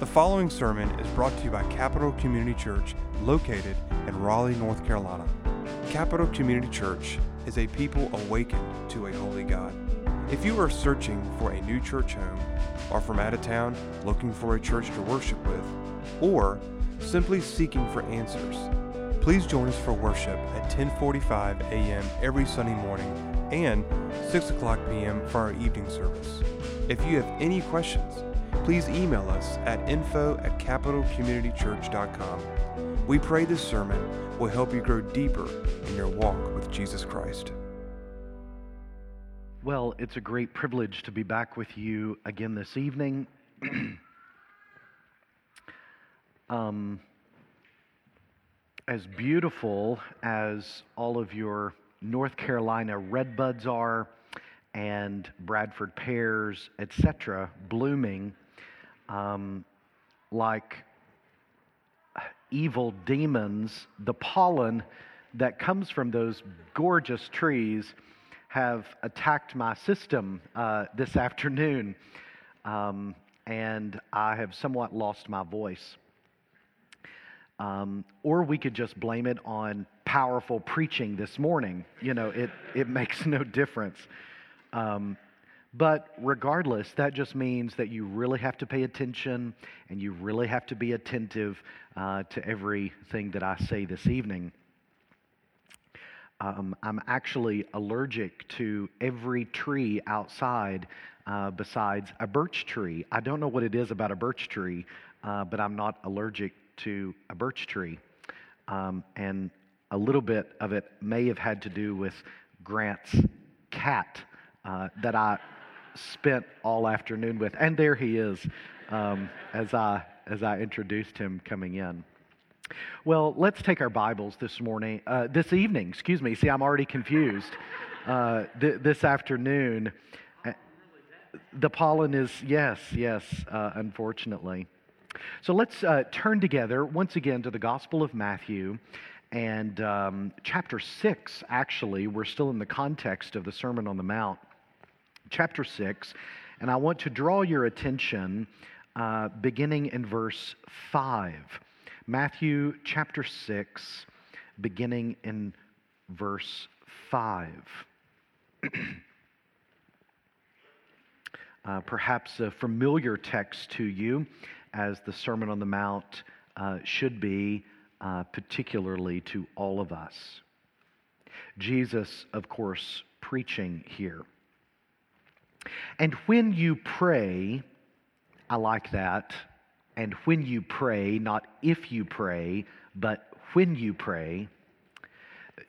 The following sermon is brought to you by Capital Community Church, located in Raleigh, North Carolina. Capital Community Church is a people awakened to a holy God. If you are searching for a new church home, or from out of town looking for a church to worship with, or simply seeking for answers, please join us for worship at 10:45 a.m. every Sunday morning and 6 o'clock p.m. for our evening service. If you have any questions, please email us at info@CapitalCommunityChurch.com. We pray this sermon will help you grow deeper in your walk with Jesus Christ. Well, it's a great privilege to be back with you again this evening. As beautiful as all of your North Carolina red buds are, and Bradford pears, etc., blooming, like evil demons, the pollen that comes from those gorgeous trees have attacked my system this afternoon, and I have somewhat lost my voice. Or we could just blame it on powerful preaching this morning. You know, it makes no difference. But regardless, that just means that you really have to pay attention and you really have to be attentive to everything that I say this evening. I'm actually allergic to every tree outside besides a birch tree. I don't know what it is about a birch tree, but I'm not allergic to a birch tree. And a little bit of it may have had to do with Grant's cat that I spent all afternoon with, and there he is, as I introduced him coming in. Well, let's take our Bibles this evening. Excuse me. See, I'm already confused. This afternoon, the pollen is yes. Unfortunately, so let's turn together once again to the Gospel of Matthew. And chapter 6, actually, we're still in the context of the Sermon on the Mount. Chapter 6, and I want to draw your attention beginning in verse 5. Matthew chapter 6, beginning in verse 5. Perhaps a familiar text to you, as the Sermon on the Mount should be. Particularly to all of us. Jesus, of course, preaching here. And when you pray, I like that, and when you pray, not if you pray, but when you pray,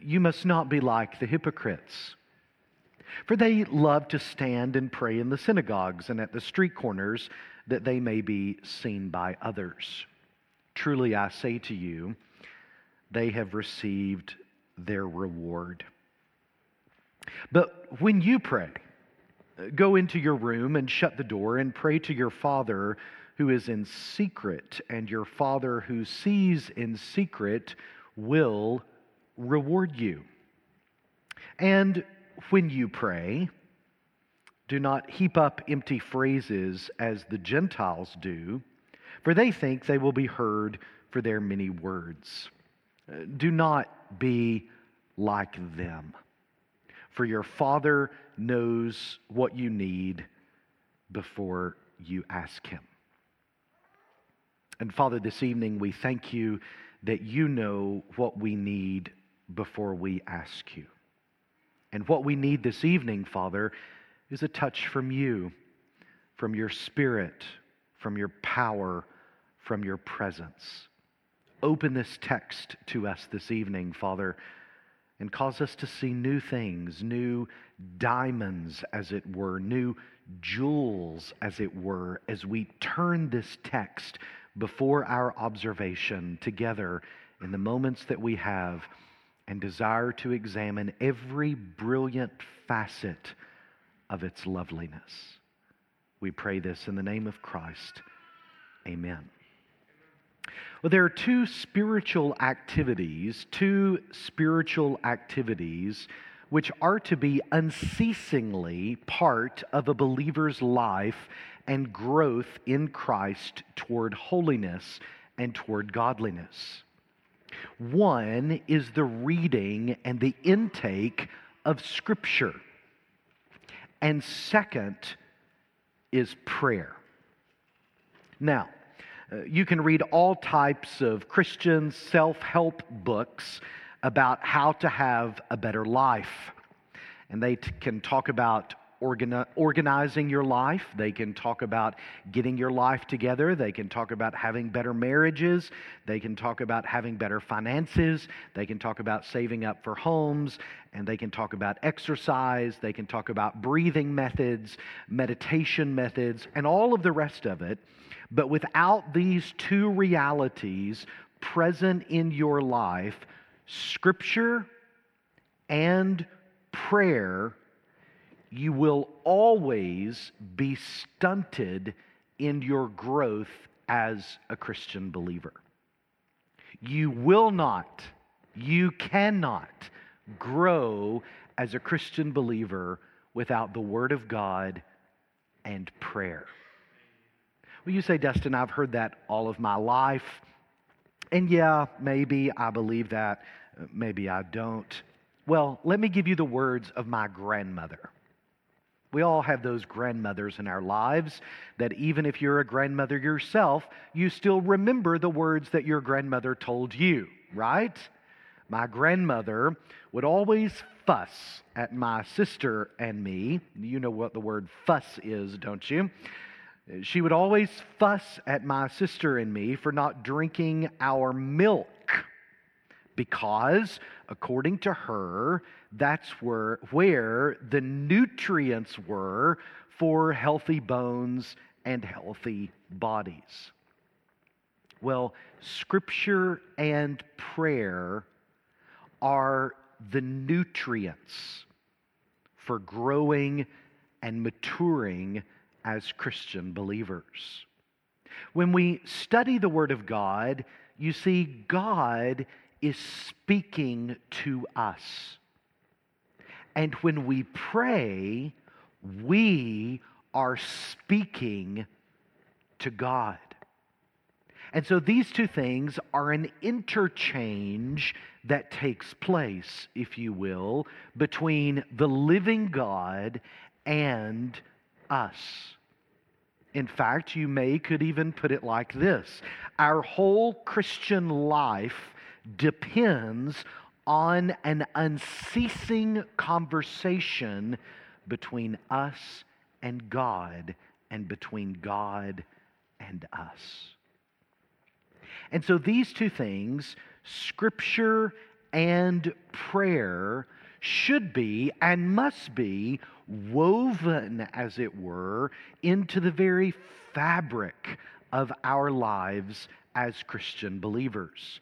you must not be like the hypocrites. For they love to stand and pray in the synagogues and at the street corners that they may be seen by others. Truly I say to you, they have received their reward. But when you pray, go into your room and shut the door and pray to your Father who is in secret, and your Father who sees in secret will reward you. And when you pray, do not heap up empty phrases as the Gentiles do, for they think they will be heard for their many words. Do not be like them, for your Father knows what you need before you ask Him. And Father, this evening we thank You that You know what we need before we ask You. And what we need this evening, Father, is a touch from You, from Your Spirit, from Your power, from Your presence. Open this text to us this evening, Father, and cause us to see new things, new diamonds, as it were, new jewels, as it were, as we turn this text before our observation together in the moments that we have and desire to examine every brilliant facet of its loveliness. We pray this in the name of Christ. Amen. Well, there are two spiritual activities which are to be unceasingly part of a believer's life and growth in Christ toward holiness and toward godliness. One is the reading and the intake of Scripture. And second is prayer. Now, you can read all types of Christian self-help books about how to have a better life. And they can talk about organizing your life. They can talk about getting your life together. They can talk about having better marriages. They can talk about having better finances. They can talk about saving up for homes. And they can talk about exercise. They can talk about breathing methods, meditation methods, and all of the rest of it. But without these two realities present in your life, Scripture and prayer, you will always be stunted in your growth as a Christian believer. You will not, you cannot grow as a Christian believer without the Word of God and prayer. Well, you say, Dustin, I've heard that all of my life. And yeah, maybe I believe that, maybe I don't. Well, let me give you the words of my grandmother. We all have those grandmothers in our lives that even if you're a grandmother yourself, you still remember the words that your grandmother told you, right? My grandmother would always fuss at my sister and me. You know what the word fuss is, don't you? She would always fuss at my sister and me for not drinking our milk because, according to her, that's where the nutrients were for healthy bones and healthy bodies. Well, Scripture and prayer are the nutrients for growing and maturing as Christian believers. When we study the Word of God, you see, God is speaking to us. And when we pray, we are speaking to God. And so these two things are an interchange that takes place, if you will, between the living God and us. In fact, you could even put it like this. Our whole Christian life depends on an unceasing conversation between us and God and between God and us. And so these two things, Scripture and prayer, should be and must be woven, as it were, into the very fabric of our lives as Christian believers.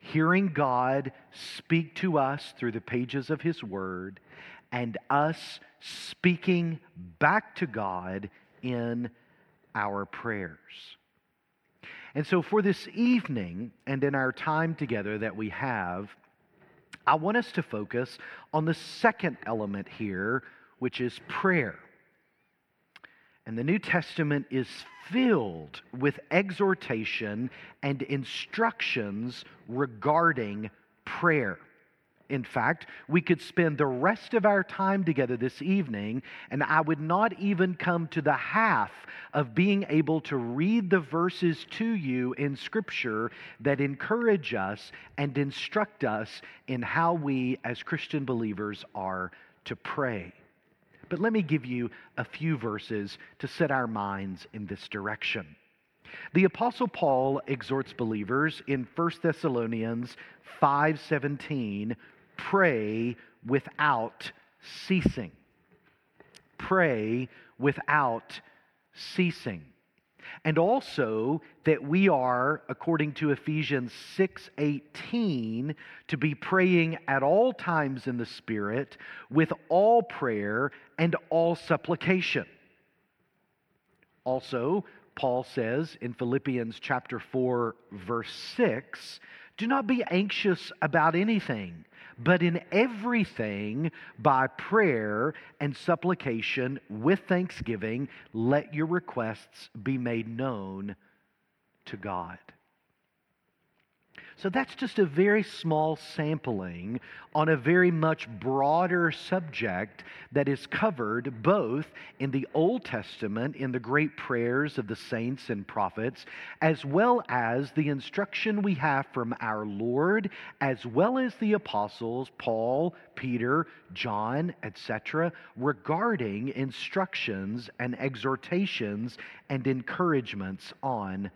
Hearing God speak to us through the pages of His Word, and us speaking back to God in our prayers. And so for this evening, and in our time together that we have, I want us to focus on the second element here, which is prayer. And the New Testament is filled with exhortation and instructions regarding prayer. In fact, we could spend the rest of our time together this evening, and I would not even come to the half of being able to read the verses to you in Scripture that encourage us and instruct us in how we as Christian believers are to pray. But let me give you a few verses to set our minds in this direction. The Apostle Paul exhorts believers in 1 Thessalonians 5:17, pray without ceasing. Pray without ceasing. And also that we are, according to Ephesians 6:18, to be praying at all times in the Spirit with all prayer and all supplication. Also, Paul says in Philippians chapter 4, verse 6, do not be anxious about anything, but in everything by prayer and supplication with thanksgiving, let your requests be made known to God. So that's just a very small sampling on a very much broader subject that is covered both in the Old Testament, in the great prayers of the saints and prophets, as well as the instruction we have from our Lord, as well as the apostles, Paul, Peter, John, etc., regarding instructions and exhortations and encouragements on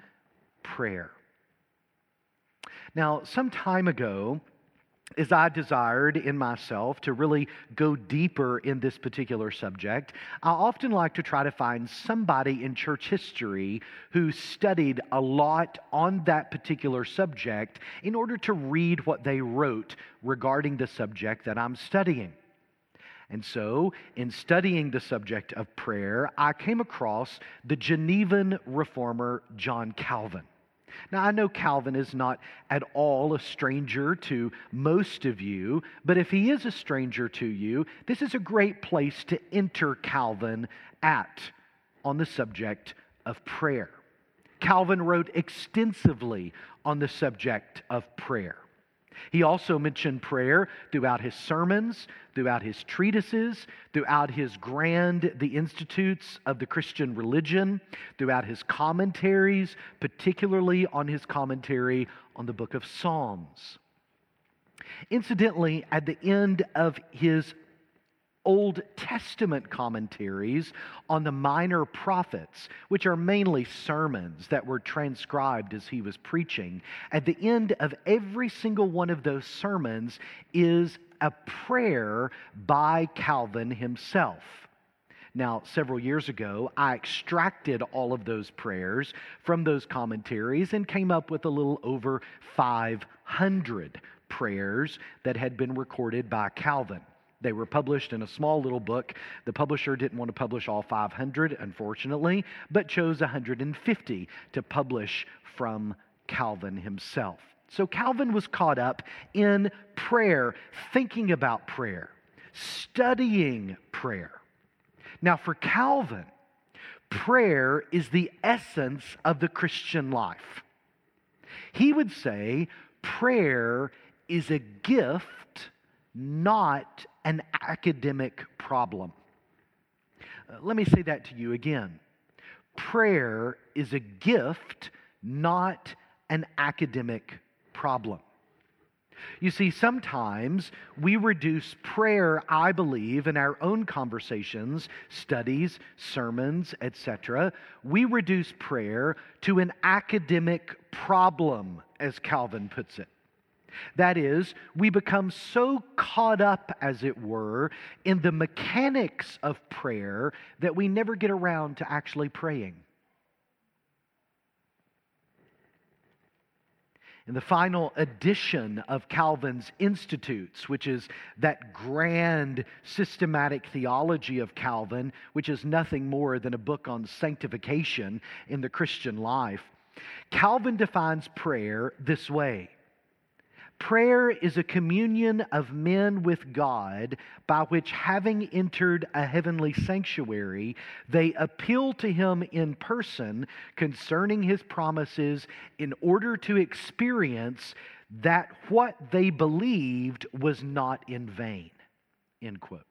prayer. Now, some time ago, as I desired in myself to really go deeper in this particular subject, I often like to try to find somebody in church history who studied a lot on that particular subject in order to read what they wrote regarding the subject that I'm studying. And so, in studying the subject of prayer, I came across the Genevan reformer John Calvin. Now, I know Calvin is not at all a stranger to most of you, but if he is a stranger to you, this is a great place to enter Calvin on the subject of prayer. Calvin wrote extensively on the subject of prayer. He also mentioned prayer throughout his sermons, throughout his treatises, throughout his the Institutes of the Christian Religion, throughout his commentaries, particularly on his commentary on the book of Psalms. Incidentally, at the end of his Old Testament commentaries on the Minor Prophets, which are mainly sermons that were transcribed as he was preaching, at the end of every single one of those sermons is a prayer by Calvin himself. Now, several years ago, I extracted all of those prayers from those commentaries and came up with a little over 500 prayers that had been recorded by Calvin. They were published in a small little book. The publisher didn't want to publish all 500, unfortunately, but chose 150 to publish from Calvin himself. So Calvin was caught up in prayer, thinking about prayer, studying prayer. Now, for Calvin, prayer is the essence of the Christian life. He would say prayer is a gift, not an academic problem. Let me say that to you again. Prayer is a gift, not an academic problem. You see, sometimes we reduce prayer, I believe, in our own conversations, studies, sermons, etc. We reduce prayer to an academic problem, as Calvin puts it. That is, we become so caught up, as it were, in the mechanics of prayer that we never get around to actually praying. In the final edition of Calvin's Institutes, which is that grand systematic theology of Calvin, which is nothing more than a book on sanctification in the Christian life, Calvin defines prayer this way. Prayer is a communion of men with God by which, having entered a heavenly sanctuary, they appeal to Him in person concerning His promises in order to experience that what they believed was not in vain. End quote.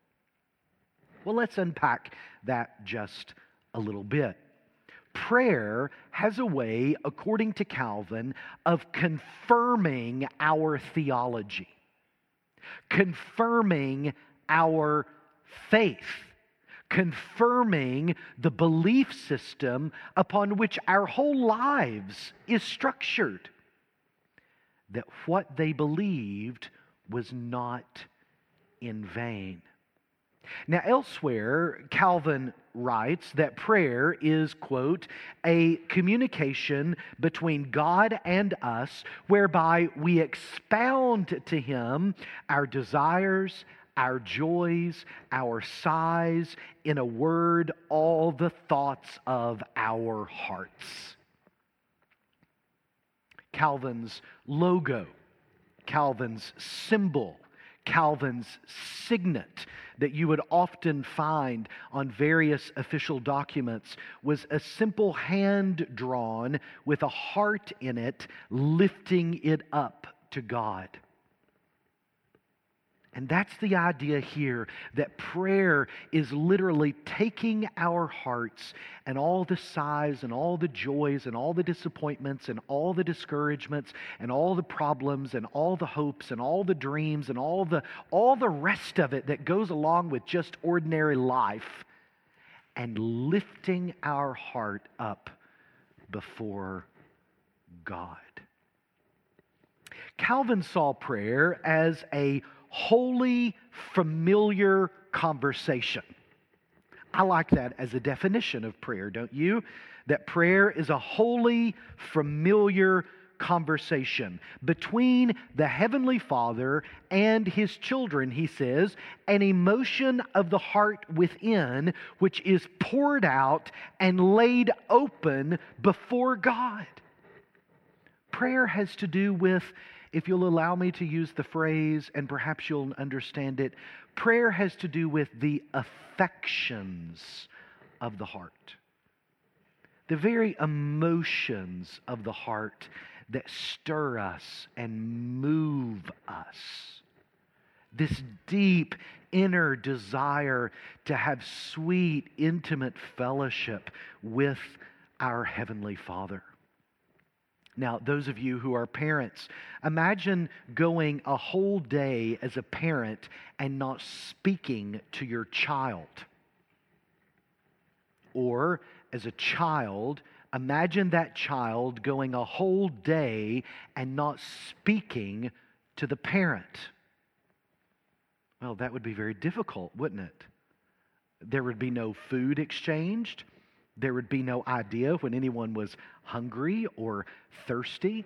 Well, let's unpack that just a little bit. Prayer has a way, according to Calvin, of confirming our theology, confirming our faith, confirming the belief system upon which our whole lives is structured, that what they believed was not in vain. Now, elsewhere, Calvin writes that prayer is, quote, a communication between God and us whereby we expound to Him our desires, our joys, our sighs, in a word, all the thoughts of our hearts. Calvin's logo, Calvin's symbol, Calvin's signet that you would often find on various official documents was a simple hand drawn with a heart in it, lifting it up to God. And that's the idea here, that prayer is literally taking our hearts and all the sighs and all the joys and all the disappointments and all the discouragements and all the problems and all the hopes and all the dreams and all the rest of it that goes along with just ordinary life, and lifting our heart up before God. Calvin saw prayer as a holy, familiar conversation. I like that as a definition of prayer, don't you? That prayer is a holy, familiar conversation between the Heavenly Father and His children, he says, an emotion of the heart within which is poured out and laid open before God. Prayer has to do with, if you'll allow me to use the phrase, and perhaps you'll understand it, prayer has to do with the affections of the heart, the very emotions of the heart that stir us and move us. This deep inner desire to have sweet, intimate fellowship with our Heavenly Father. Now, those of you who are parents, imagine going a whole day as a parent and not speaking to your child. Or, as a child, imagine that child going a whole day and not speaking to the parent. Well, that would be very difficult, wouldn't it? There would be no food exchanged. There would be no idea when anyone was hungry or thirsty.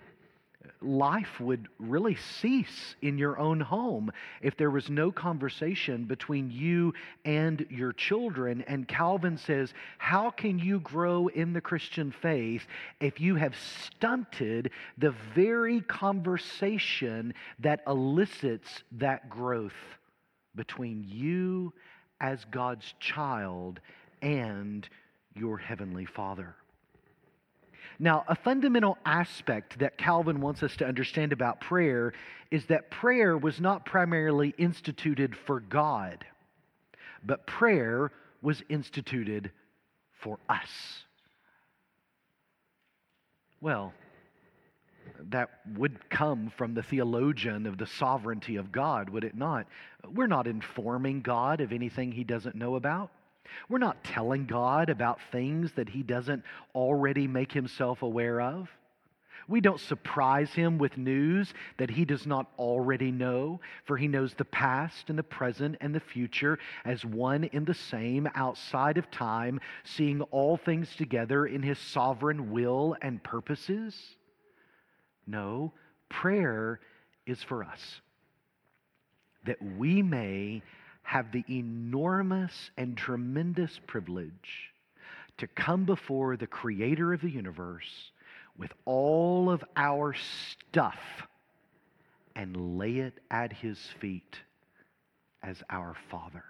Life would really cease in your own home if there was no conversation between you and your children. And Calvin says, how can you grow in the Christian faith if you have stunted the very conversation that elicits that growth between you as God's child and your Heavenly Father? Now, a fundamental aspect that Calvin wants us to understand about prayer is that prayer was not primarily instituted for God, but prayer was instituted for us. Well, that would come from the theologian of the sovereignty of God, would it not? We're not informing God of anything He doesn't know about. We're not telling God about things that He doesn't already make Himself aware of. We don't surprise Him with news that He does not already know, for He knows the past and the present and the future as one in the same, outside of time, seeing all things together in His sovereign will and purposes. No, prayer is for us, that we may have the enormous and tremendous privilege to come before the Creator of the universe with all of our stuff and lay it at His feet as our Father.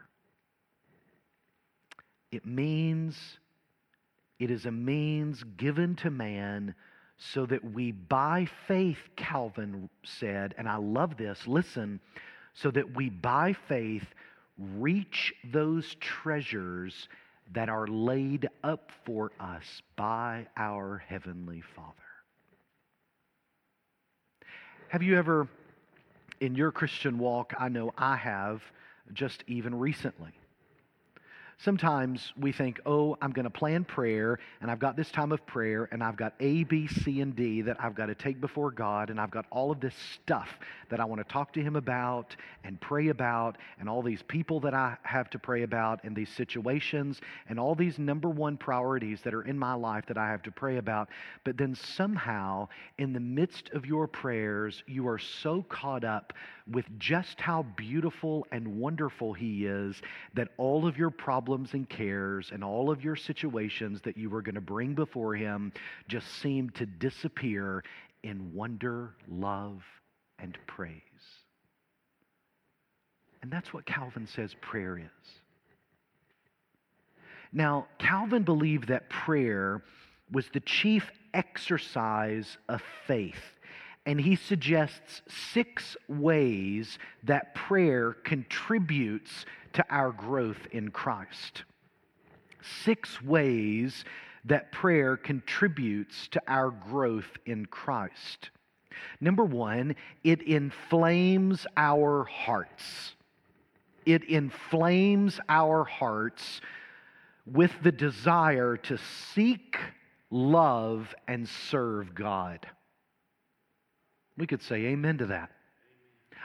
It means, it is a means given to man so that we, by faith, Calvin said, and I love this, listen, so that we, by faith, reach those treasures that are laid up for us by our Heavenly Father. Have you ever, in your Christian walk, I know I have, just even recently, sometimes we think, oh, I'm going to plan prayer, and I've got this time of prayer, and I've got A, B, C, and D that I've got to take before God, and I've got all of this stuff that I want to talk to Him about and pray about, and all these people that I have to pray about, and these situations, and all these number one priorities that are in my life that I have to pray about. But then somehow, in the midst of your prayers, you are so caught up with just how beautiful and wonderful He is that all of your problems and cares and all of your situations that you were going to bring before Him just seem to disappear in wonder, love, and praise. And that's what Calvin says prayer is. Now, Calvin believed that prayer was the chief exercise of faith. And he suggests 6 ways that prayer contributes to our growth in Christ. 6 ways that prayer contributes to our growth in Christ. Number 1, it inflames our hearts. It inflames our hearts with the desire to seek, love, and serve God. We could say amen to that.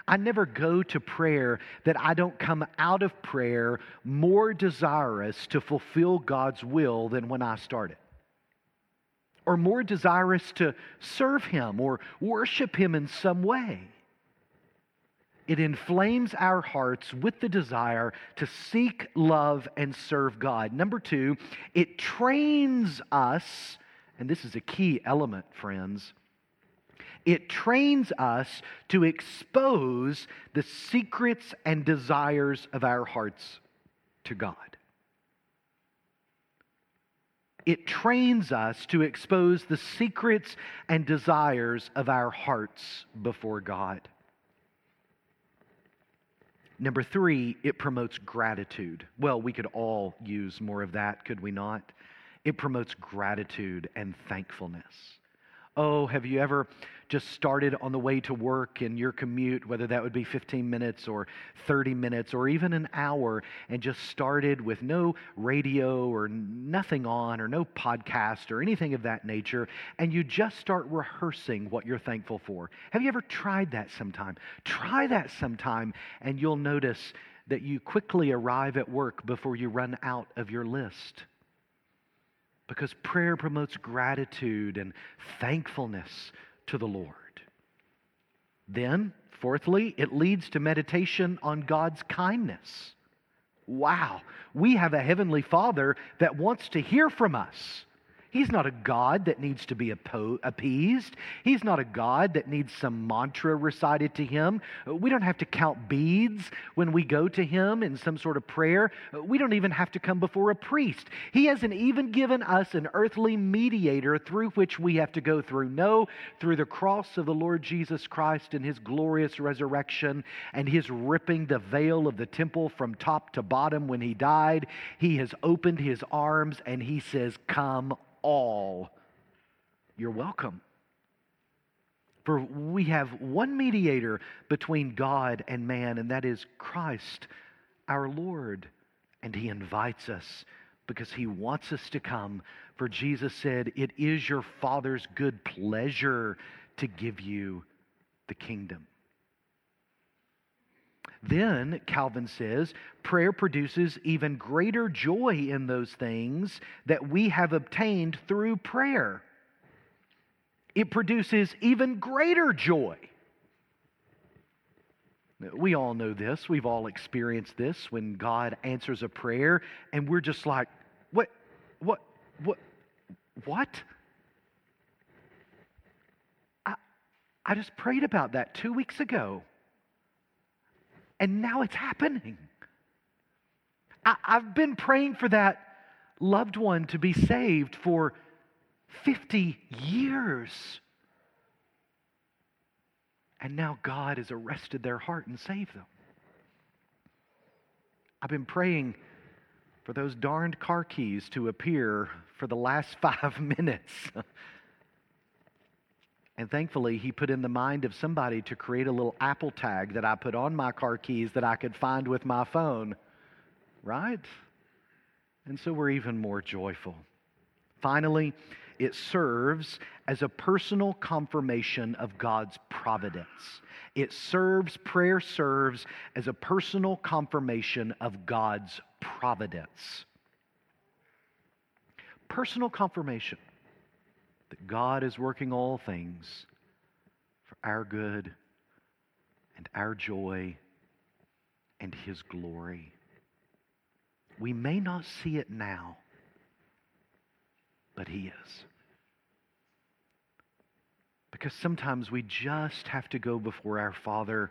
I never go to prayer that I don't come out of prayer more desirous to fulfill God's will than when I started. Or more desirous to serve Him or worship Him in some way. It inflames our hearts with the desire to seek, love, and serve God. Number 2, it trains us, and this is a key element, friends, it trains us to expose the secrets and desires of our hearts to God. It trains us to expose the secrets and desires of our hearts before God. Number 3, it promotes gratitude. Well, we could all use more of that, could we not? It promotes gratitude and thankfulness. Oh, have you ever just started on the way to work in your commute, whether that would be 15 minutes or 30 minutes or even an hour, and just started with no radio or nothing on or no podcast or anything of that nature, and you just start rehearsing what you're thankful for? Have you ever tried that sometime? Try that sometime, and you'll notice that you quickly arrive at work before you run out of your list. Because prayer promotes gratitude and thankfulness to the Lord. Then, fourthly, it leads to meditation on God's kindness. Wow, we have a Heavenly Father that wants to hear from us. He's not a God that needs to be appeased. He's not a God that needs some mantra recited to Him. We don't have to count beads when we go to Him in some sort of prayer. We don't even have to come before a priest. He hasn't even given us an earthly mediator through which we have to go through. No, through the cross of the Lord Jesus Christ and His glorious resurrection and His ripping the veil of the temple from top to bottom when He died, He has opened His arms and He says, "Come all, you're welcome." For we have one mediator between God and man, and that is Christ, our Lord. And He invites us because He wants us to come. For Jesus said, "It is your Father's good pleasure to give you the kingdom." Then, Calvin says, prayer produces even greater joy in those things that we have obtained through prayer. It produces even greater joy. We all know this. We've all experienced this when God answers a prayer and we're just like, what? I just prayed about that 2 weeks ago. And now it's happening. I've been praying for that loved one to be saved for 50 years. And now God has arrested their heart and saved them. I've been praying for those darned car keys to appear for the last 5 minutes. And thankfully, He put in the mind of somebody to create a little Apple tag that I put on my car keys that I could find with my phone, right? And so we're even more joyful. Finally, it serves as a personal confirmation of God's providence. Prayer serves as a personal confirmation of God's providence. Personal confirmation that God is working all things for our good and our joy and His glory. We may not see it now, but He is. Because sometimes we just have to go before our Father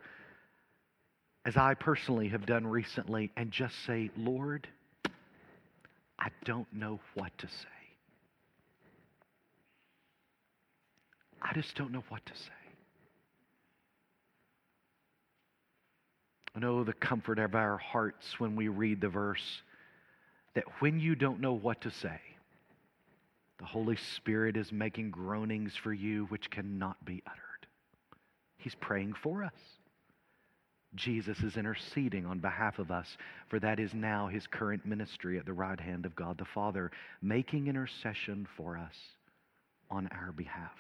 as I personally have done recently, and just say, Lord, I don't know what to say. I just don't know what to say. And oh, the comfort of our hearts when we read the verse that when you don't know what to say, the Holy Spirit is making groanings for you which cannot be uttered. He's praying for us. Jesus is interceding on behalf of us, for that is now his current ministry at the right hand of God the Father, making intercession for us on our behalf.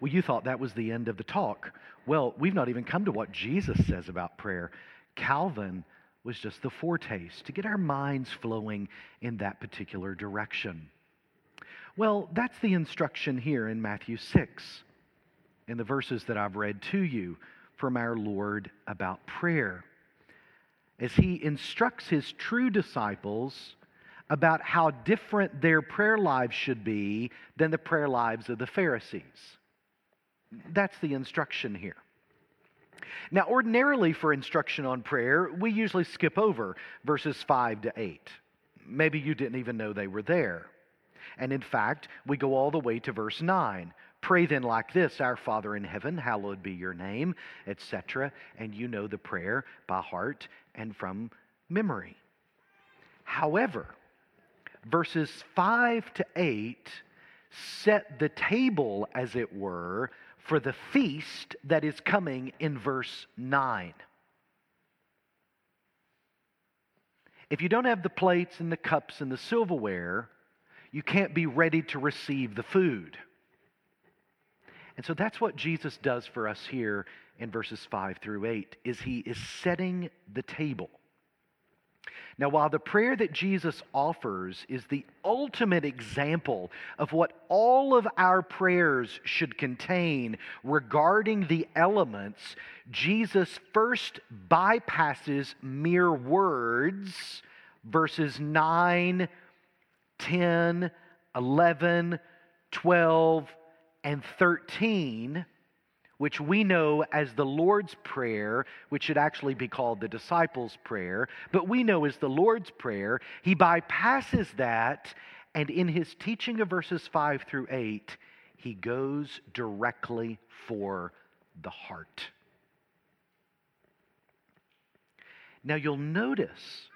Well, you thought that was the end of the talk. Well, we've not even come to what Jesus says about prayer. Calvin was just the foretaste to get our minds flowing in that particular direction. Well, that's the instruction here in Matthew 6, in the verses that I've read to you from our Lord about prayer, as he instructs his true disciples about how different their prayer lives should be than the prayer lives of the Pharisees. That's the instruction here. Now, ordinarily for instruction on prayer, we usually skip over verses 5 to 8. Maybe you didn't even know they were there. And in fact, we go all the way to verse 9. Pray then like this, our Father in heaven, hallowed be your name, etc. And you know the prayer by heart and from memory. However, verses 5 to 8 set the table, as it were, for the feast that is coming in verse 9. If you don't have the plates and the cups and the silverware, you can't be ready to receive the food. And so that's what Jesus does for us here in verses 5 through 8, is he is setting the table. Now, while the prayer that Jesus offers is the ultimate example of what all of our prayers should contain regarding the elements, Jesus first bypasses mere words, verses 9, 10, 11, 12, and 13, which we know as the Lord's Prayer, which should actually be called the disciples' prayer, but we know as the Lord's Prayer. He bypasses that, and in his teaching of verses 5 through 8, he goes directly for the heart. Now you'll notice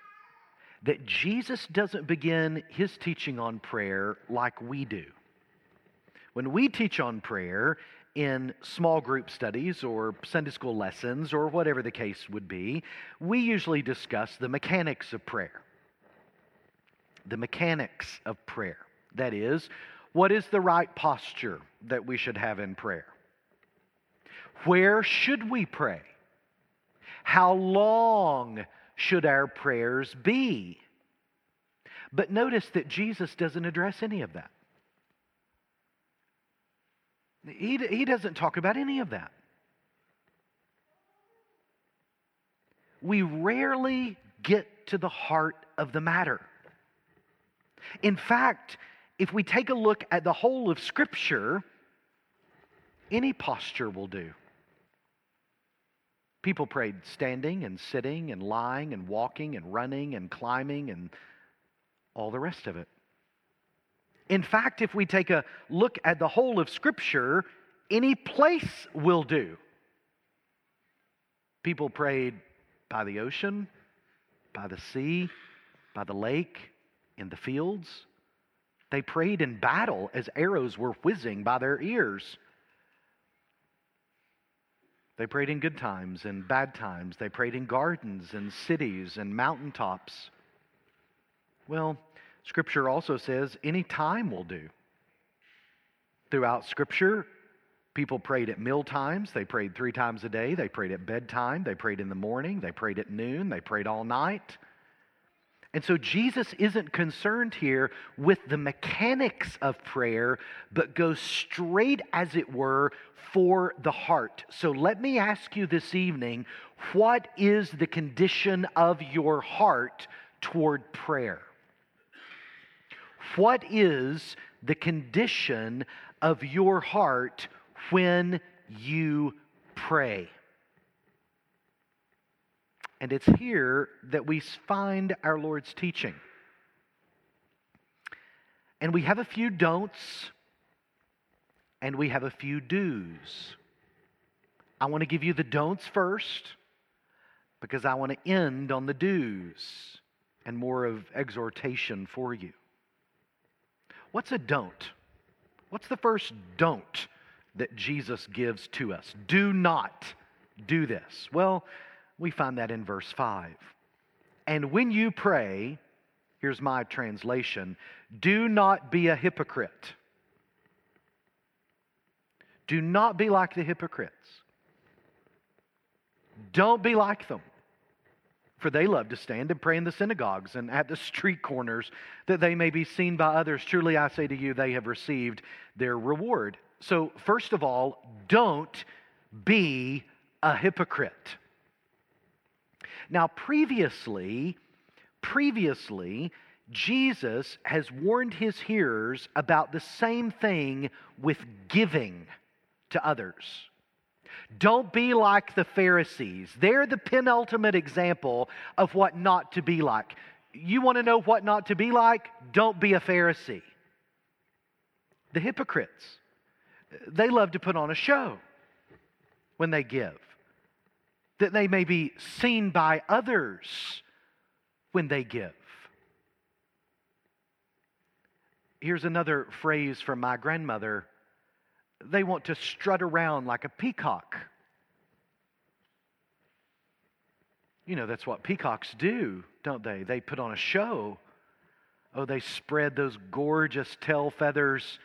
that Jesus doesn't begin his teaching on prayer like we do. When we teach on prayer in small group studies or Sunday school lessons or whatever the case would be, we usually discuss the mechanics of prayer. The mechanics of prayer. That is, what is the right posture that we should have in prayer? Where should we pray? How long should our prayers be? But notice that Jesus doesn't address any of that. He doesn't talk about any of that. We rarely get to the heart of the matter. In fact, if we take a look at the whole of Scripture, any posture will do. People prayed standing and sitting and lying and walking and running and climbing and all the rest of it. In fact, if we take a look at the whole of Scripture, any place will do. People prayed by the ocean, by the sea, by the lake, in the fields. They prayed in battle as arrows were whizzing by their ears. They prayed in good times and bad times. They prayed in gardens and cities and mountaintops. Well, Scripture also says any time will do. Throughout Scripture, people prayed at meal times. They prayed 3 times a day. They prayed at bedtime. They prayed in the morning. They prayed at noon. They prayed all night. And so Jesus isn't concerned here with the mechanics of prayer, but goes straight, as it were, for the heart. So let me ask you this evening, what is the condition of your heart toward prayer? What is the condition of your heart when you pray? And it's here that we find our Lord's teaching. And we have a few don'ts, and we have a few do's. I want to give you the don'ts first, because I want to end on the do's and more of exhortation for you. What's a don't? What's the first don't that Jesus gives to us? Do not do this. Well, we find that in verse 5. And when you pray, here's my translation, do not be a hypocrite. Do not be like the hypocrites. Don't be like them, for they love to stand and pray in the synagogues and at the street corners, that they may be seen by others. Truly I say to you, they have received their reward. So first of all, don't be a hypocrite. Now previously, Jesus has warned his hearers about the same thing with giving to others. Don't be like the Pharisees. They're the penultimate example of what not to be like. You want to know what not to be like? Don't be a Pharisee. The hypocrites, they love to put on a show when they give, that they may be seen by others when they give. Here's another phrase from my grandmother. They want to strut around like a peacock. You know, that's what peacocks do, don't they? They put on a show. Oh, they spread those gorgeous tail feathers,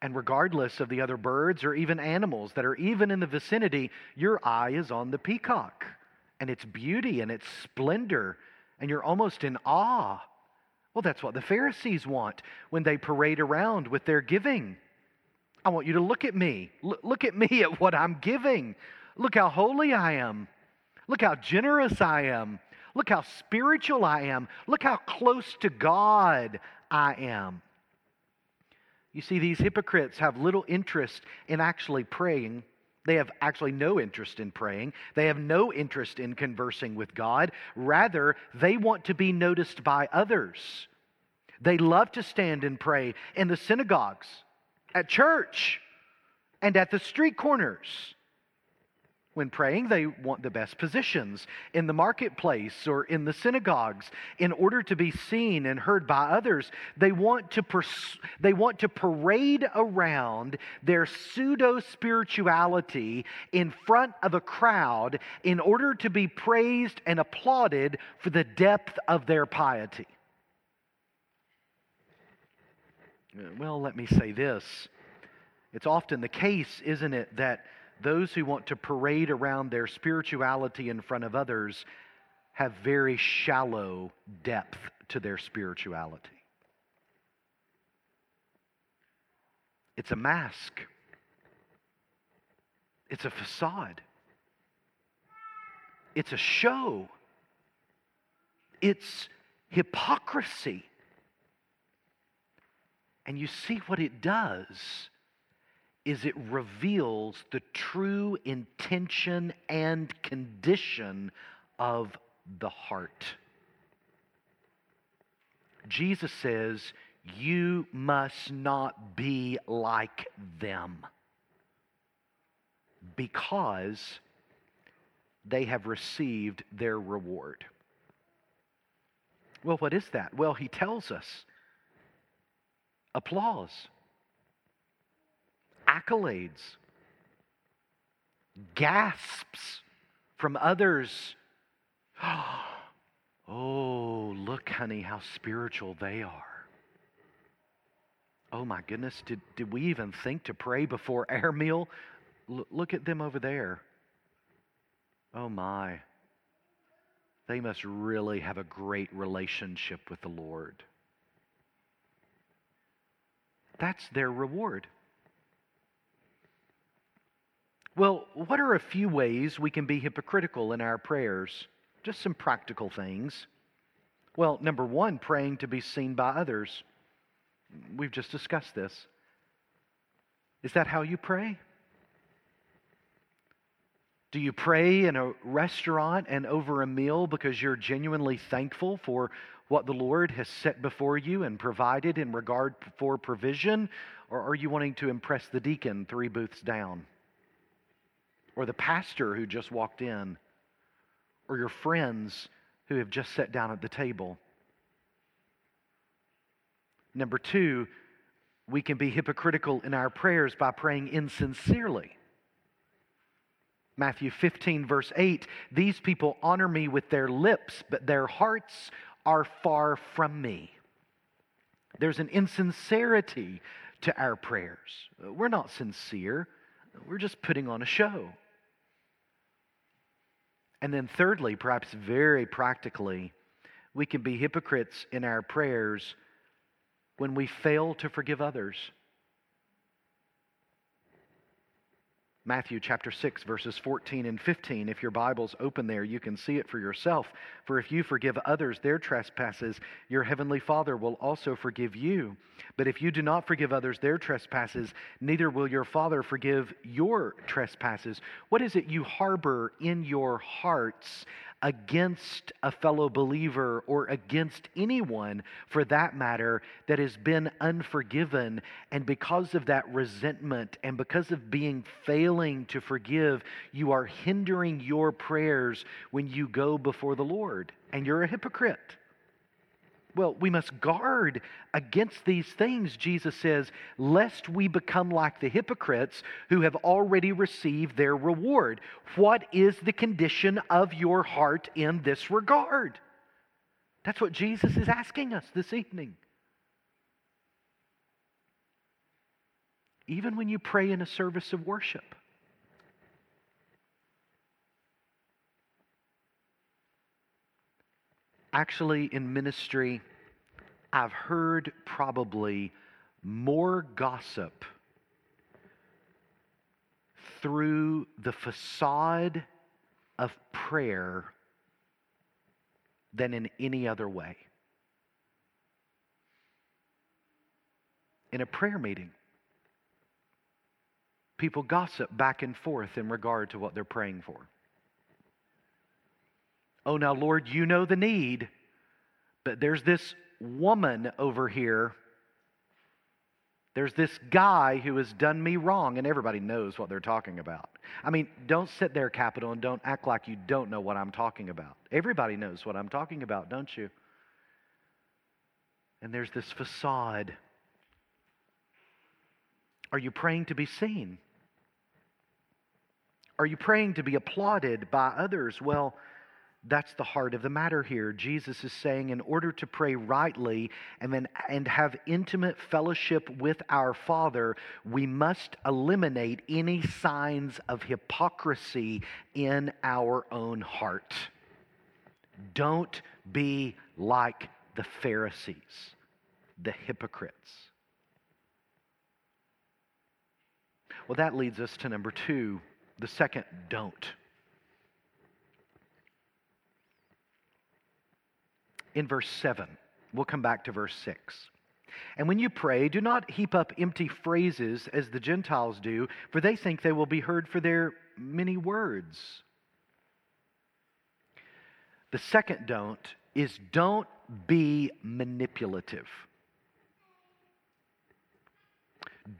and regardless of the other birds or even animals that are even in the vicinity, your eye is on the peacock and its beauty and its splendor, and you're almost in awe. Well, that's what the Pharisees want when they parade around with their giving. I want you to look at me. Look at me at what I'm giving. Look how holy I am. Look how generous I am. Look how spiritual I am. Look how close to God I am. You see, these hypocrites have little interest in actually praying. They have actually no interest in praying. They have no interest in conversing with God. Rather, they want to be noticed by others. They love to stand and pray in the synagogues, at church, and at the street corners. When praying, they want the best positions in the marketplace or in the synagogues in order to be seen and heard by others. They want to parade around their pseudo-spirituality in front of a crowd in order to be praised and applauded for the depth of their piety. Well, let me say this. It's often the case, isn't it, that those who want to parade around their spirituality in front of others have very shallow depth to their spirituality. It's a mask. It's a facade. It's a show. It's hypocrisy. And you see what it does is it reveals the true intention and condition of the heart. Jesus says, you must not be like them because they have received their reward. Well, what is that? Well, he tells us. Applause, accolades, gasps from others. Oh, look, honey, how spiritual they are. Oh, my goodness, did we even think to pray before our meal? Look at them over there. Oh, my. They must really have a great relationship with the Lord. That's their reward. Well, what are a few ways we can be hypocritical in our prayers? Just some practical things. Well, number one, praying to be seen by others. We've just discussed this. Is that how you pray? Do you pray in a restaurant and over a meal because you're genuinely thankful for what the Lord has set before you and provided in regard for provision? Or are you wanting to impress the deacon 3 booths down? Or the pastor who just walked in? Or your friends who have just sat down at the table? Number 2, we can be hypocritical in our prayers by praying insincerely. Matthew 15, verse 8, "These people honor me with their lips, but their hearts are far from me." There's an insincerity to our prayers. We're not sincere. We're just putting on a show. And then thirdly, perhaps very practically, we can be hypocrites in our prayers when we fail to forgive others. Matthew chapter 6, verses 14 and 15. If your Bible's open there, you can see it for yourself. "For if you forgive others their trespasses, your heavenly Father will also forgive you. But if you do not forgive others their trespasses, neither will your Father forgive your trespasses." What is it you harbor in your hearts against a fellow believer or against anyone, for that matter, that has been unforgiven? And because of that resentment and because of being failing to forgive, you are hindering your prayers when you go before the Lord, and you're a hypocrite. Well, we must guard against these things, Jesus says, lest we become like the hypocrites who have already received their reward. What is the condition of your heart in this regard? That's what Jesus is asking us this evening. Even when you pray in a service of worship, actually, in ministry, I've heard probably more gossip through the facade of prayer than in any other way. In a prayer meeting, people gossip back and forth in regard to what they're praying for. "Oh, now, Lord, you know the need, but there's this woman over here. There's this guy who has done me wrong," and everybody knows what they're talking about. I mean, don't sit there, Capital, and don't act like you don't know what I'm talking about. Everybody knows what I'm talking about, don't you? And there's this facade. Are you praying to be seen? Are you praying to be applauded by others? Well, that's the heart of the matter here. Jesus is saying, in order to pray rightly and have intimate fellowship with our Father, we must eliminate any signs of hypocrisy in our own heart. Don't be like the Pharisees, the hypocrites. Well, that leads us to number 2, the second don't. In verse 7, we'll come back to verse 6. "And when you pray, do not heap up empty phrases as the Gentiles do, for they think they will be heard for their many words." The second don't is don't be manipulative.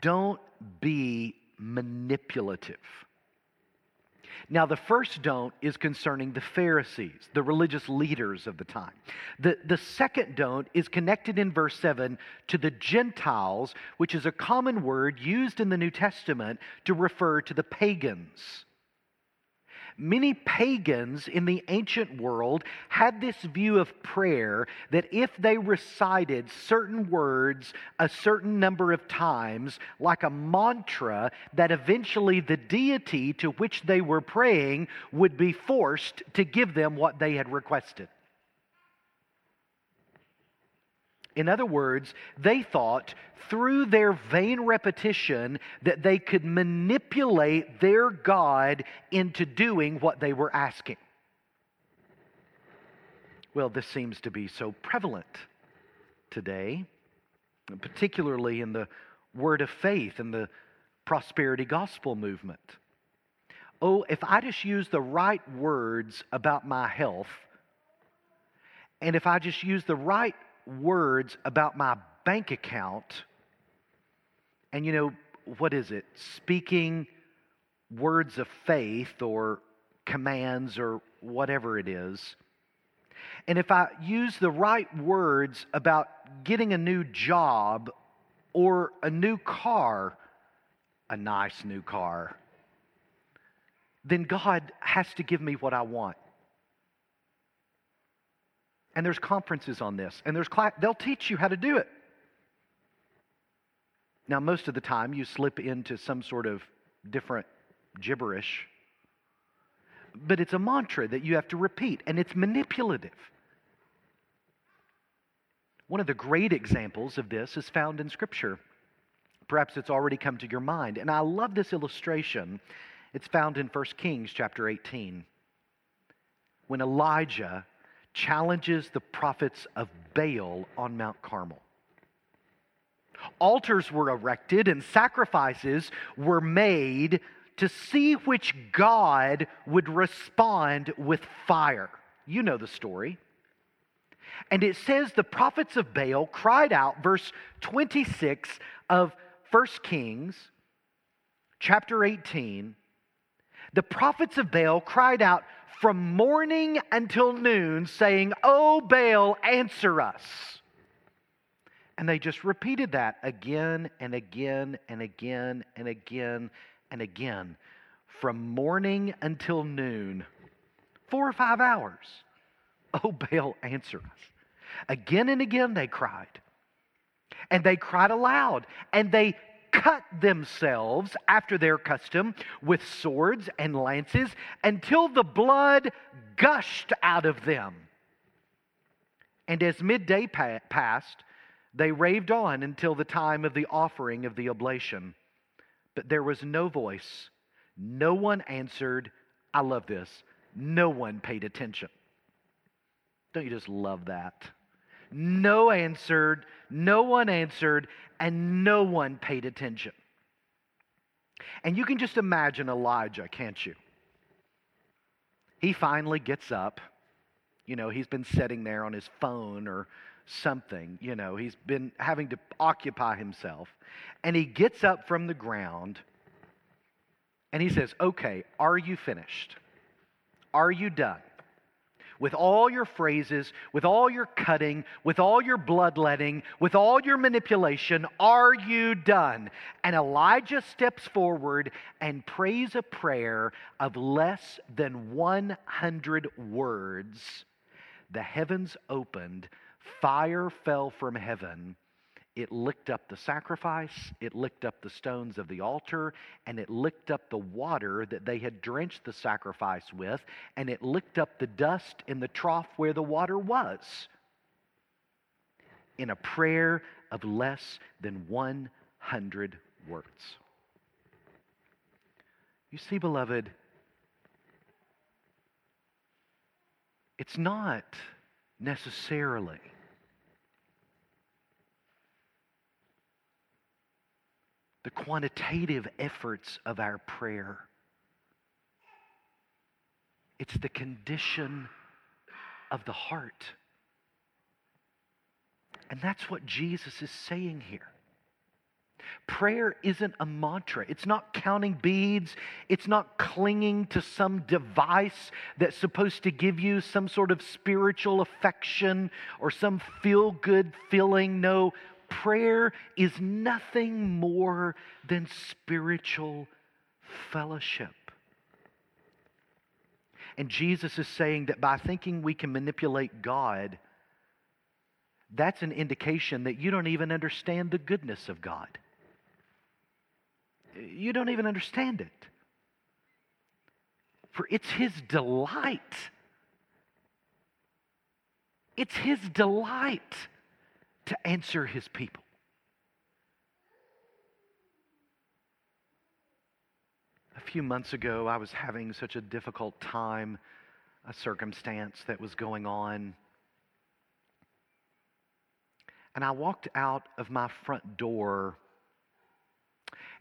Don't be manipulative. Now, the first don't is concerning the Pharisees, the religious leaders of the time. The second don't is connected in verse 7 to the Gentiles, which is a common word used in the New Testament to refer to the pagans. Many pagans in the ancient world had this view of prayer that if they recited certain words a certain number of times, like a mantra, that eventually the deity to which they were praying would be forced to give them what they had requested. In other words, they thought through their vain repetition that they could manipulate their God into doing what they were asking. Well, this seems to be so prevalent today, particularly in the Word of Faith and the prosperity gospel movement. oh, if I just use the right words about my health, and if I just use the right words about my bank account, and you know, what is it? Speaking words of faith or commands or whatever it is. And if I use the right words about getting a new job or a new car, a nice new car, then God has to give me what I want. And there's conferences on this, and there's they'll teach you how to do it. Now, most of the time, you slip into some sort of different gibberish, but it's a mantra that you have to repeat, and it's manipulative. One of the great examples of this is found in Scripture. Perhaps it's already come to your mind, and I love this illustration. It's found in 1 Kings chapter 18, when Elijah challenges the prophets of Baal on Mount Carmel. Altars were erected and sacrifices were made to see which God would respond with fire. You know the story. And it says the prophets of Baal cried out, verse 26 of 1 Kings chapter 18, the prophets of Baal cried out from morning until noon, saying, "O Baal, answer us." And they just repeated that again and again and again and again and again, from morning until noon, 4 or 5 hours. "O Baal, answer us." Again and again they cried. And they cried aloud, and they cut themselves after their custom with swords and lances until the blood gushed out of them. And as midday passed, they raved on until the time of the offering of the oblation. But there was no voice. No one answered. I love this. No one paid attention. Don't you just love that? No answered, no one answered, and no one paid attention. And you can just imagine Elijah, can't you? He finally gets up. You know, he's been sitting there on his phone or something. You know, he's been having to occupy himself. And he gets up from the ground and he says, "Okay, are you finished? Are you done? With all your phrases, with all your cutting, with all your bloodletting, with all your manipulation, are you done?" And Elijah steps forward and prays a prayer of less than 100 words. The heavens opened, fire fell from heaven. It licked up the sacrifice, it licked up the stones of the altar, and it licked up the water that they had drenched the sacrifice with, and it licked up the dust in the trough where the water was. In a prayer of less than 100 words. You see, beloved, it's not necessarily the quantitative efforts of our prayer. It's the condition of the heart. And that's what Jesus is saying here. Prayer isn't a mantra. It's not counting beads. It's not clinging to some device that's supposed to give you some sort of spiritual affection or some feel-good feeling. No. Prayer is nothing more than spiritual fellowship. And Jesus is saying that by thinking we can manipulate God, that's an indication that you don't even understand the goodness of God. You don't even understand it. For it's His delight. It's His delight to answer His people. A few months ago, I was having such a difficult time, a circumstance that was going on. And I walked out of my front door,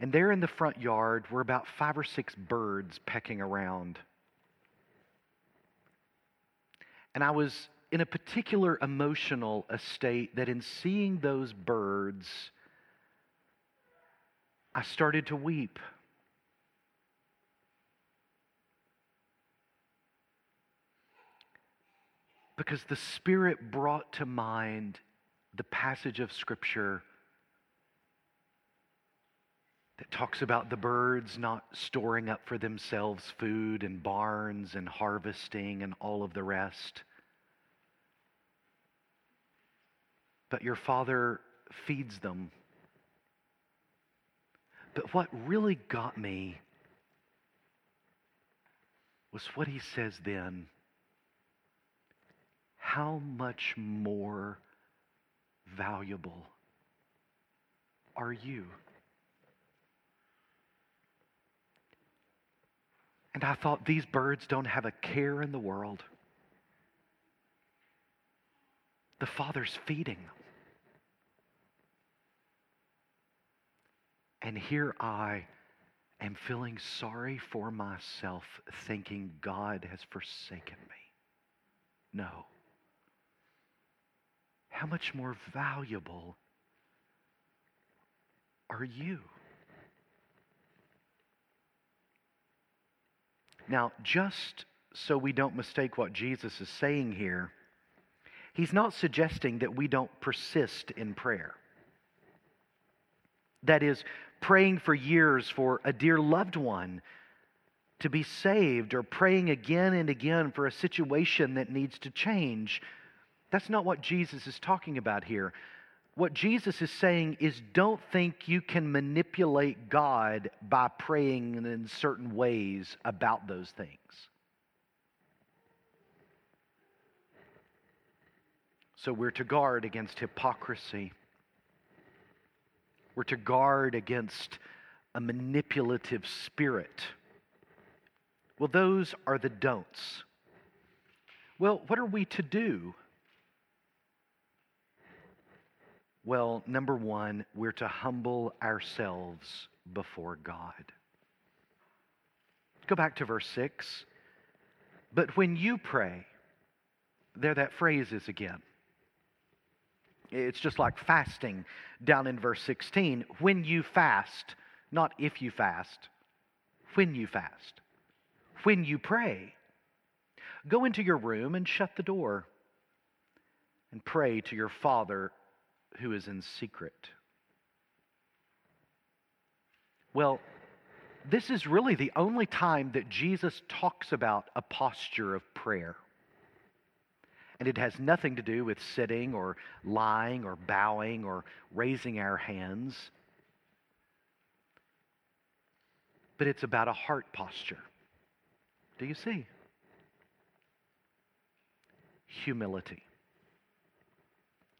And there in the front yard were about 5 or 6 birds pecking around. And I was in a particular emotional state that in seeing those birds, I started to weep. Because the Spirit brought to mind the passage of Scripture that talks about the birds not storing up for themselves food and barns and harvesting and all of the rest. But your Father feeds them. But what really got me was what he says then. How much more valuable are you? And I thought, these birds don't have a care in the world. The Father's feeding them. And here I am feeling sorry for myself, thinking God has forsaken me. No. How much more valuable are you? Now, just so we don't mistake what Jesus is saying here, he's not suggesting that we don't persist in prayer. That is, praying for years for a dear loved one to be saved, or praying again and again for a situation that needs to change. That's not what Jesus is talking about here. What Jesus is saying is, don't think you can manipulate God by praying in certain ways about those things. So we're to guard against hypocrisy. We're to guard against a manipulative spirit. Well, those are the don'ts. Well, what are we to do? Well, number one, we're to humble ourselves before God. Go back to verse 6. But when you pray, there that phrase is again. It's just like fasting down in verse 16. When you fast, not if you fast, when you fast. When you pray, go into your room and shut the door and pray to your Father who is in secret. Well, this is really the only time that Jesus talks about a posture of prayer. And it has nothing to do with sitting or lying or bowing or raising our hands. But it's about a heart posture. Do you see? Humility.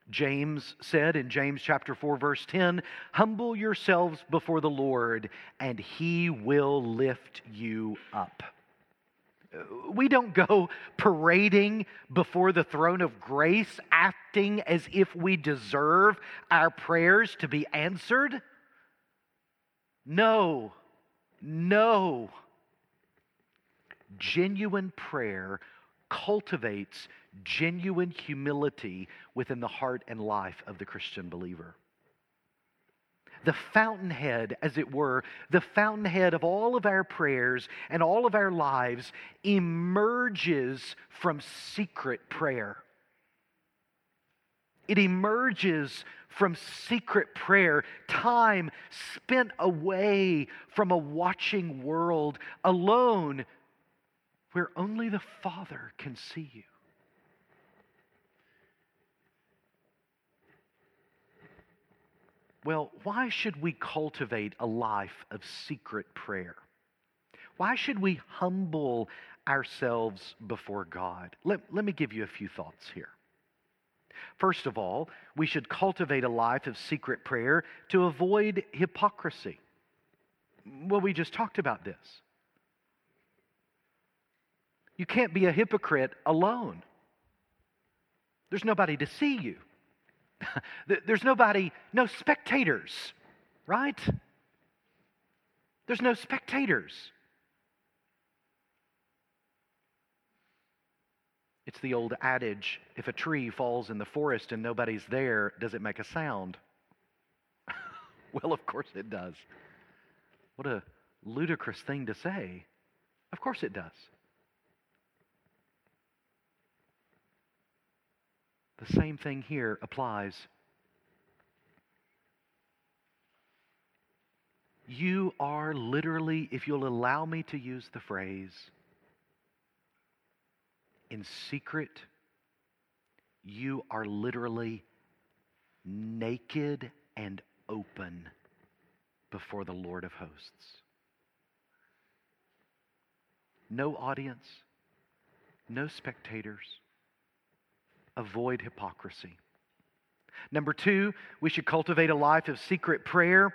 James said in James chapter 4, verse 10, humble yourselves before the Lord, and he will lift you up. We don't go parading before the throne of grace, acting as if we deserve our prayers to be answered. No. Genuine prayer cultivates genuine humility within the heart and life of the Christian believer. The fountainhead, as it were, the fountainhead of all of our prayers and all of our lives emerges from secret prayer. It emerges from secret prayer, time spent away from a watching world, alone, where only the Father can see you. Well, why should we cultivate a life of secret prayer? Why should we humble ourselves before God? Let me give you a few thoughts here. First of all, we should cultivate a life of secret prayer to avoid hypocrisy. Well, we just talked about this. You can't be a hypocrite alone. There's nobody to see you. There's no spectators, right? There's no spectators. It's the old adage, if a tree falls in the forest and nobody's there, does it make a sound? Well, of course it does. What a ludicrous thing to say. Of course it does. The same thing here applies. You are literally, if you'll allow me to use the phrase, in secret, you are literally naked and open before the Lord of hosts. No audience, no spectators. Avoid hypocrisy. Number two, we should cultivate a life of secret prayer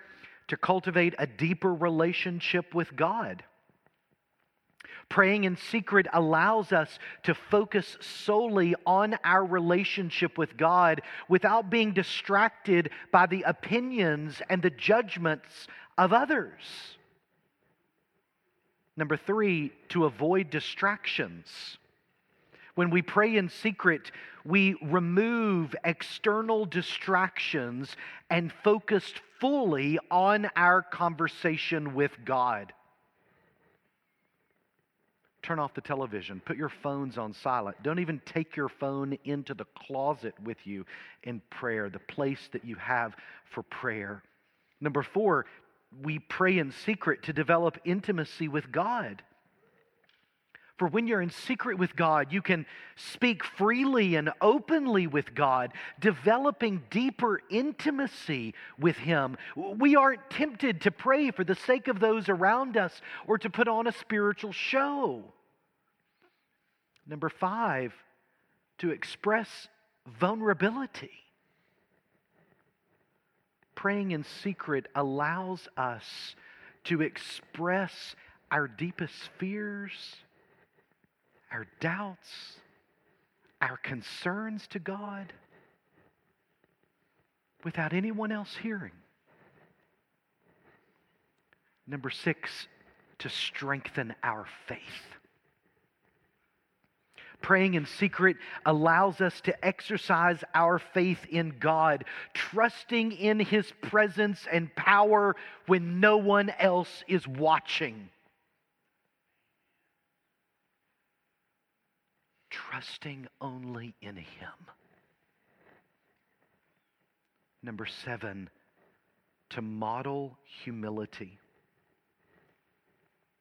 to cultivate a deeper relationship with God. Praying in secret allows us to focus solely on our relationship with God without being distracted by the opinions and the judgments of others. Number three, to avoid distractions. When we pray in secret, we remove external distractions and focus fully on our conversation with God. Turn off the television. Put your phones on silent. Don't even take your phone into the closet with you in prayer, the place that you have for prayer. Number four, we pray in secret to develop intimacy with God. For when you're in secret with God, you can speak freely and openly with God, developing deeper intimacy with Him. We aren't tempted to pray for the sake of those around us or to put on a spiritual show. Number five, to express vulnerability. Praying in secret allows us to express our deepest fears, our doubts, our concerns to God without anyone else hearing. Number six, to strengthen our faith. Praying in secret allows us to exercise our faith in God, trusting in His presence and power when no one else is watching. Trusting only in Him. Number seven, to model humility.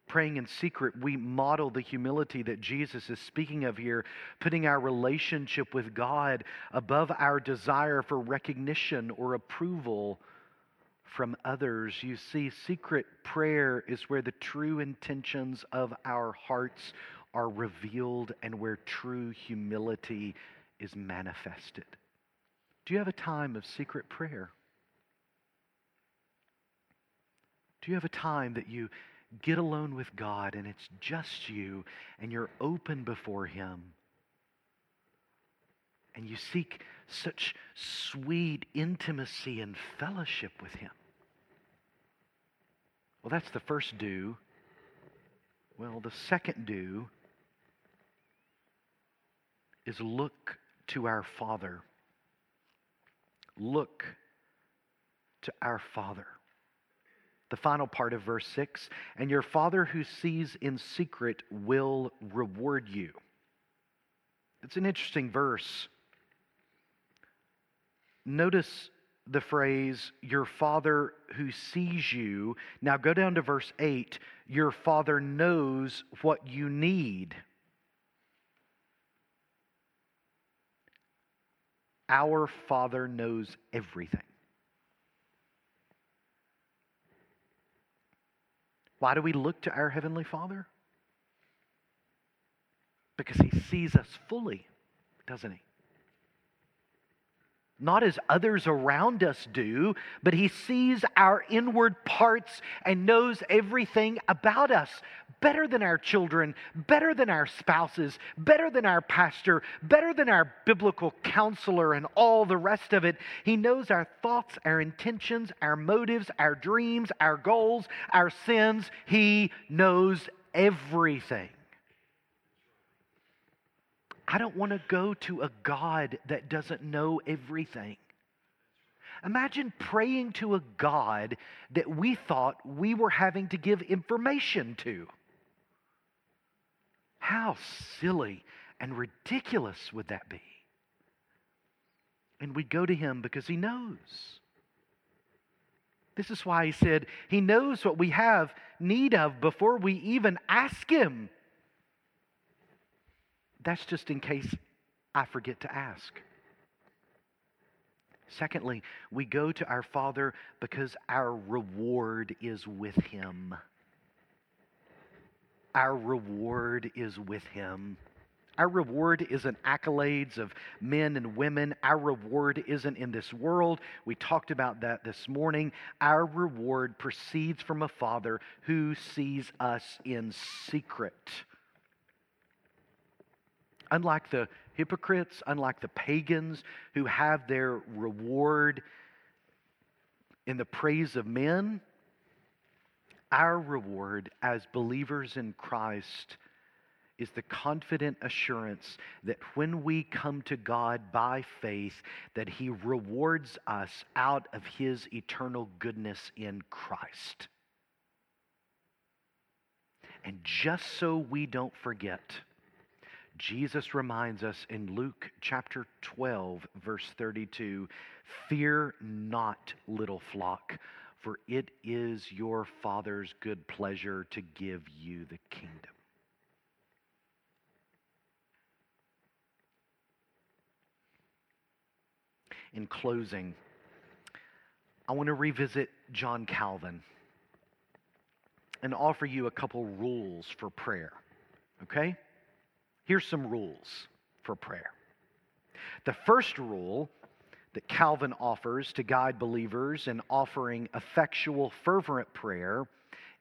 Praying in secret, we model the humility that Jesus is speaking of here, putting our relationship with God above our desire for recognition or approval from others. You see, secret prayer is where the true intentions of our hearts are revealed and where true humility is manifested. Do you have a time of secret prayer? Do you have a time that you get alone with God and it's just you and you're open before Him and you seek such sweet intimacy and fellowship with Him? Well, that's the first do. Well, the second do is look to our Father. Look to our Father. The final part of verse 6, and your Father who sees in secret will reward you. It's an interesting verse. Notice the phrase, your Father who sees you. Now go down to verse 8, your Father knows what you need. Our Father knows everything. Why do we look to our Heavenly Father? Because He sees us fully, doesn't He? not as others around us do, but He sees our inward parts and knows everything about us, better than our children, better than our spouses, better than our pastor, better than our biblical counselor and all the rest of it. He knows our thoughts, our intentions, our motives, our dreams, our goals, our sins. He knows everything. I don't want to go to a God that doesn't know everything. Imagine praying to a God that we thought we were having to give information to. How silly and ridiculous would that be? And we go to Him because He knows. This is why He said He knows what we have need of before we even ask Him. That's just in case I forget to ask. Secondly, we go to our Father because our reward is with Him. Our reward is with Him. Our reward isn't accolades of men and women. Our reward isn't in this world. We talked about that this morning. Our reward proceeds from a Father who sees us in secret. Unlike the hypocrites, unlike the pagans who have their reward in the praise of men, our reward as believers in Christ is the confident assurance that when we come to God by faith, that He rewards us out of His eternal goodness in Christ. And just so we don't forget, Jesus reminds us in Luke chapter 12, verse 32, "Fear not, little flock, for it is your Father's good pleasure to give you the kingdom." In closing, I want to revisit John Calvin and offer you a couple rules for prayer, okay? Here's some rules for prayer. The first rule that Calvin offers to guide believers in offering effectual, fervent prayer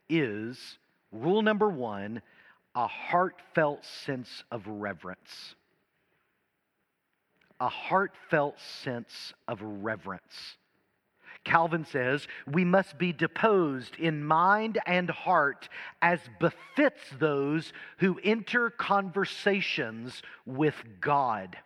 is, rule number one, a heartfelt sense of reverence. A heartfelt sense of reverence. Calvin says, we must be disposed in mind and heart as befits those who enter conversations with God.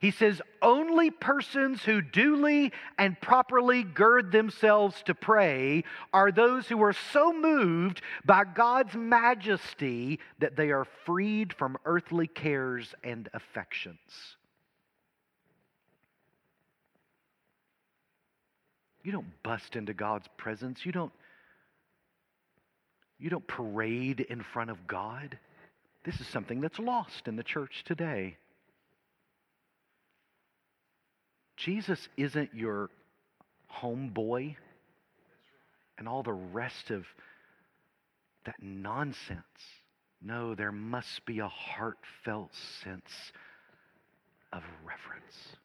He says, only persons who duly and properly gird themselves to pray are those who are so moved by God's majesty that they are freed from earthly cares and affections. You don't bust into God's presence. You don't parade in front of God. This is something that's lost in the church today. Jesus isn't your homeboy and all the rest of that nonsense. No, there must be a heartfelt sense of reverence.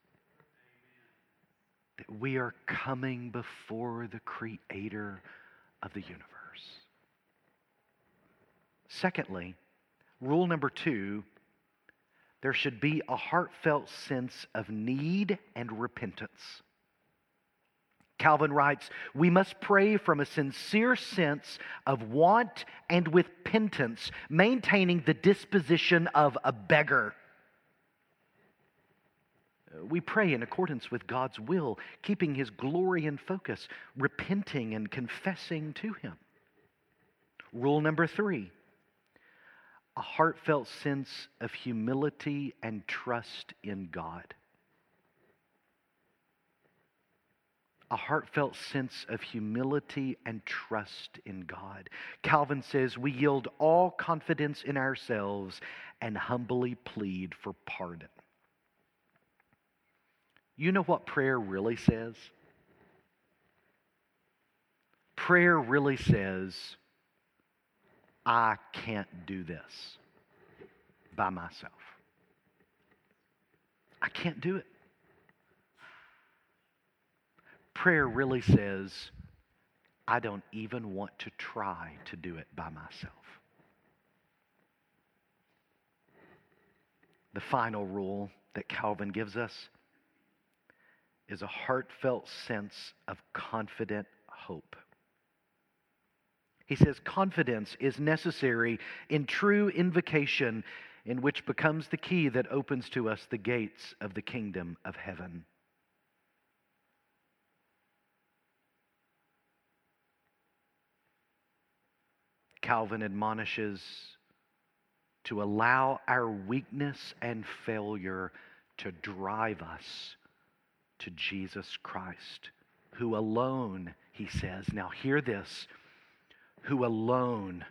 That we are coming before the Creator of the universe. Secondly, rule number two, there should be a heartfelt sense of need and repentance. Calvin writes, we must pray from a sincere sense of want and with penitence, maintaining the disposition of a beggar. We pray in accordance with God's will, keeping His glory in focus, repenting and confessing to Him. Rule number three, a heartfelt sense of humility and trust in God. A heartfelt sense of humility and trust in God. Calvin says, we yield all confidence in ourselves and humbly plead for pardon. You know what prayer really says? Prayer really says, I can't do this by myself. I can't do it. Prayer really says, I don't even want to try to do it by myself. The final rule that Calvin gives us is a heartfelt sense of confident hope. He says confidence is necessary in true invocation, in which becomes the key that opens to us the gates of the kingdom of heaven. Calvin admonishes to allow our weakness and failure to drive us to Jesus Christ, who alone, he says, now hear this, who alone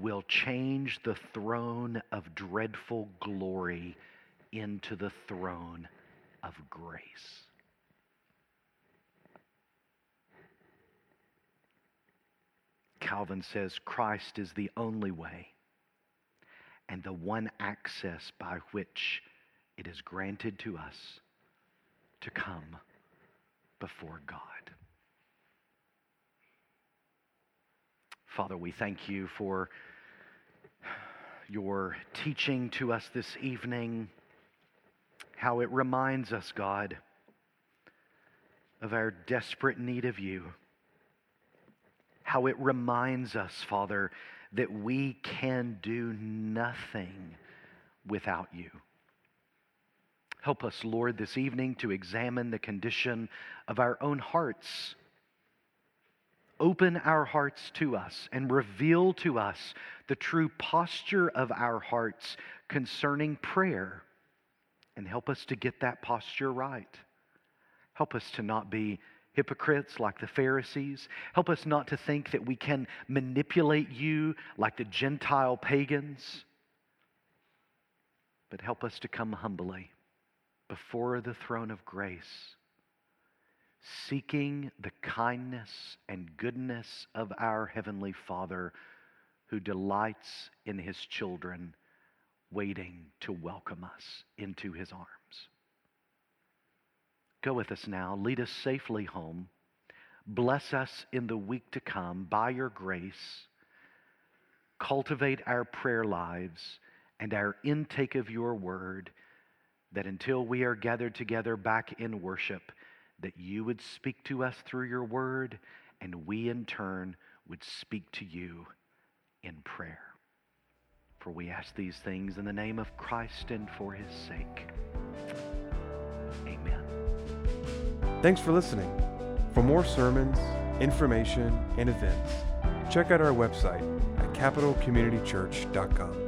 will change the throne of dreadful glory into the throne of grace. Calvin says Christ is the only way and the one access by which it is granted to us to come before God. Father, we thank you for your teaching to us this evening, how it reminds us, God, of our desperate need of you, how it reminds us, Father, that we can do nothing without you. Help us, Lord, this evening to examine the condition of our own hearts. Open our hearts to us and reveal to us the true posture of our hearts concerning prayer, and help us to get that posture right. Help us to not be hypocrites like the Pharisees. Help us not to think that we can manipulate you like the Gentile pagans, but help us to come humbly before the throne of grace, seeking the kindness and goodness of our Heavenly Father, who delights in His children, waiting to welcome us into His arms. Go with us now. Lead us safely home. Bless us in the week to come by your grace. Cultivate our prayer lives and our intake of your word, that until we are gathered together back in worship, that you would speak to us through your word, and we in turn would speak to you in prayer. For we ask these things in the name of Christ and for his sake. Amen. Thanks for listening. For more sermons, information, and events, check out our website at CapitalCommunityChurch.com.